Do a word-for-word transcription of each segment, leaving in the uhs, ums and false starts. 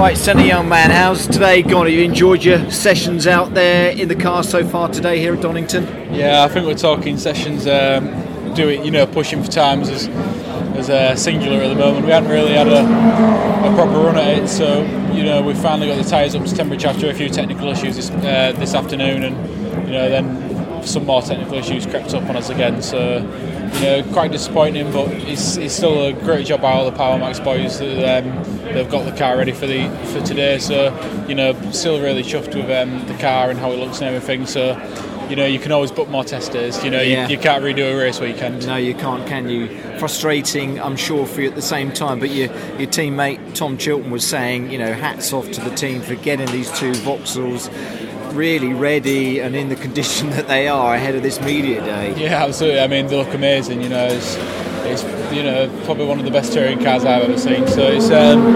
Right, Senna, young man, how's today gone? Have you enjoyed your sessions out there in the car so far today here at Donington? Yeah, I think we're talking sessions, um, doing, you know, pushing for times as as a singular at the moment. We hadn't really had a, a proper run at it, so, you know, we finally got the tyres up to temperature after a few technical issues this, uh, this afternoon, and, you know, then some more technical issues crept up on us again, so, you know, quite disappointing, but it's, it's still a great job by all the Power Max boys that um, they've got the car ready for the for today. So, you know, still really chuffed with um, the car and how it looks and everything, so, you know, you can always book more test days. You know, yeah. you, you can't redo a race weekend. No, you can't, can you? Frustrating, I'm sure, for you at the same time. But your your teammate Tom Chilton was saying, you know, hats off to the team for getting these two Vauxhalls really ready and in the condition that they are ahead of this media day. Yeah, absolutely. I mean, they look amazing. You know, it's, it's you know probably one of the best touring cars I've ever seen. So it's um,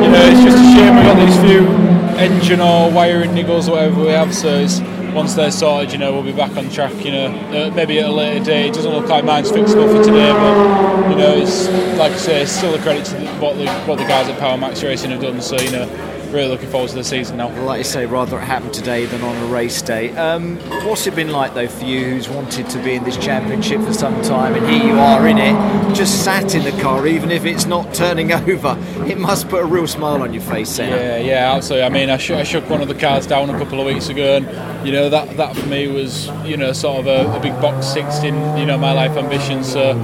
you know it's just a shame we got these few engine or wiring niggles or whatever we have. So it's, once they're sorted, you know, we'll be back on track, you know, uh, maybe at a later date. It doesn't look like mine's fixable for today, but, you know, it's, like I say, it's still a credit to the, what, the, what the guys at Power Max Racing have done, so, you know, really looking forward to the season now. Well, like you say, rather it happened today than on a race day. Um, what's it been like, though, for you, who's wanted to be in this championship for some time, and here you are in it, just sat in the car, even if it's not turning over? It must put a real smile on your face, Senna. Yeah, yeah, absolutely. I mean, I, sh- I shook one of the cars down a couple of weeks ago, and, you know, that, that for me was, you know, sort of a, a big box ticked in, you know, my life ambitions. So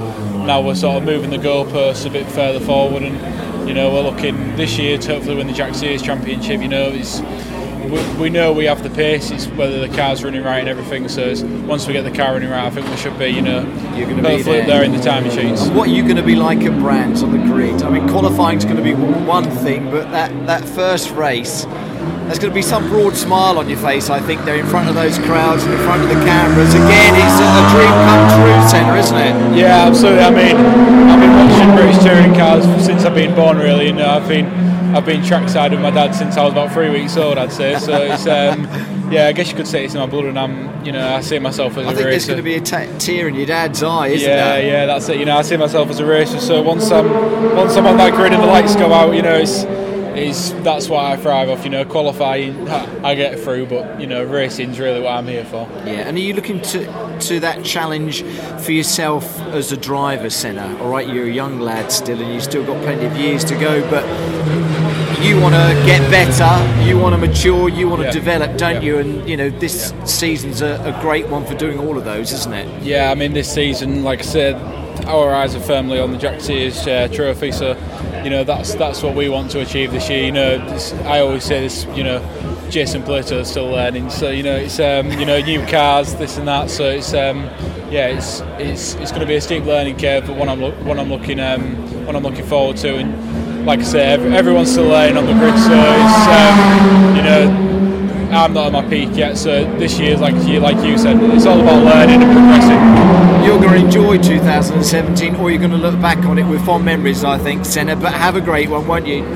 now we're sort of moving the goalposts a bit further forward, and, you know, we're looking this year to hopefully win the Jack Sears Championship. You know, it's, we, we know we have the pace. It's whether the car's running right and everything. So it's, once we get the car running right, I think we should be, you know, You're gonna hopefully be there. Up there in the time machines. What are you going to be like at Brands on the grid? I mean, qualifying's going to be one thing, but that, that first race, there's going to be some broad smile on your face, I think, there in front of those crowds and in front of the cameras. Again, it's a dream come true, Senna, isn't it? Yeah, absolutely. I mean, I've been watching British Touring Cars since I've been born, really. You know, I've been I've been trackside with my dad since I was about three weeks old, I'd say. So it's um, yeah, I guess you could say it's in my blood, and I'm, you know, I see myself as I a racer. I think there's going to be a t- tear in your dad's eye, isn't yeah, there? Yeah, yeah, that's it. You know, I see myself as a racer. So once I'm once I'm on that grid and the lights go out, you know, it's. Is that's what I thrive off, you know. Qualifying, I get through, but, you know, racing's really what I'm here for. Yeah, and are you looking to to that challenge for yourself as a driver, Senna? All right, you're a young lad still, and you've still got plenty of years to go, but you want to get better, you want to mature, you want to yeah. develop, don't yeah. you? And, you know, this yeah. season's a, a great one for doing all of those, isn't it? Yeah, I mean, this season, like I said, our eyes are firmly on the Jack Sears uh, trophy, so, you know, that's that's what we want to achieve this year. You know, this, I always say this, you know, Jason Plato is still learning, so, you know, it's um, you know, new cars, this and that, so it's um, yeah, it's it's it's going to be a steep learning curve, but one I'm lo- one I'm looking um, one I'm looking forward to, and like I say, every, everyone's still learning on the grid, so it's um, you know, I'm not at my peak yet, so this year, like you, like you said, it's all about learning and progressing. You're going to enjoy two thousand seventeen, or you're going to look back on it with fond memories, I think, Senna, but have a great one, won't you?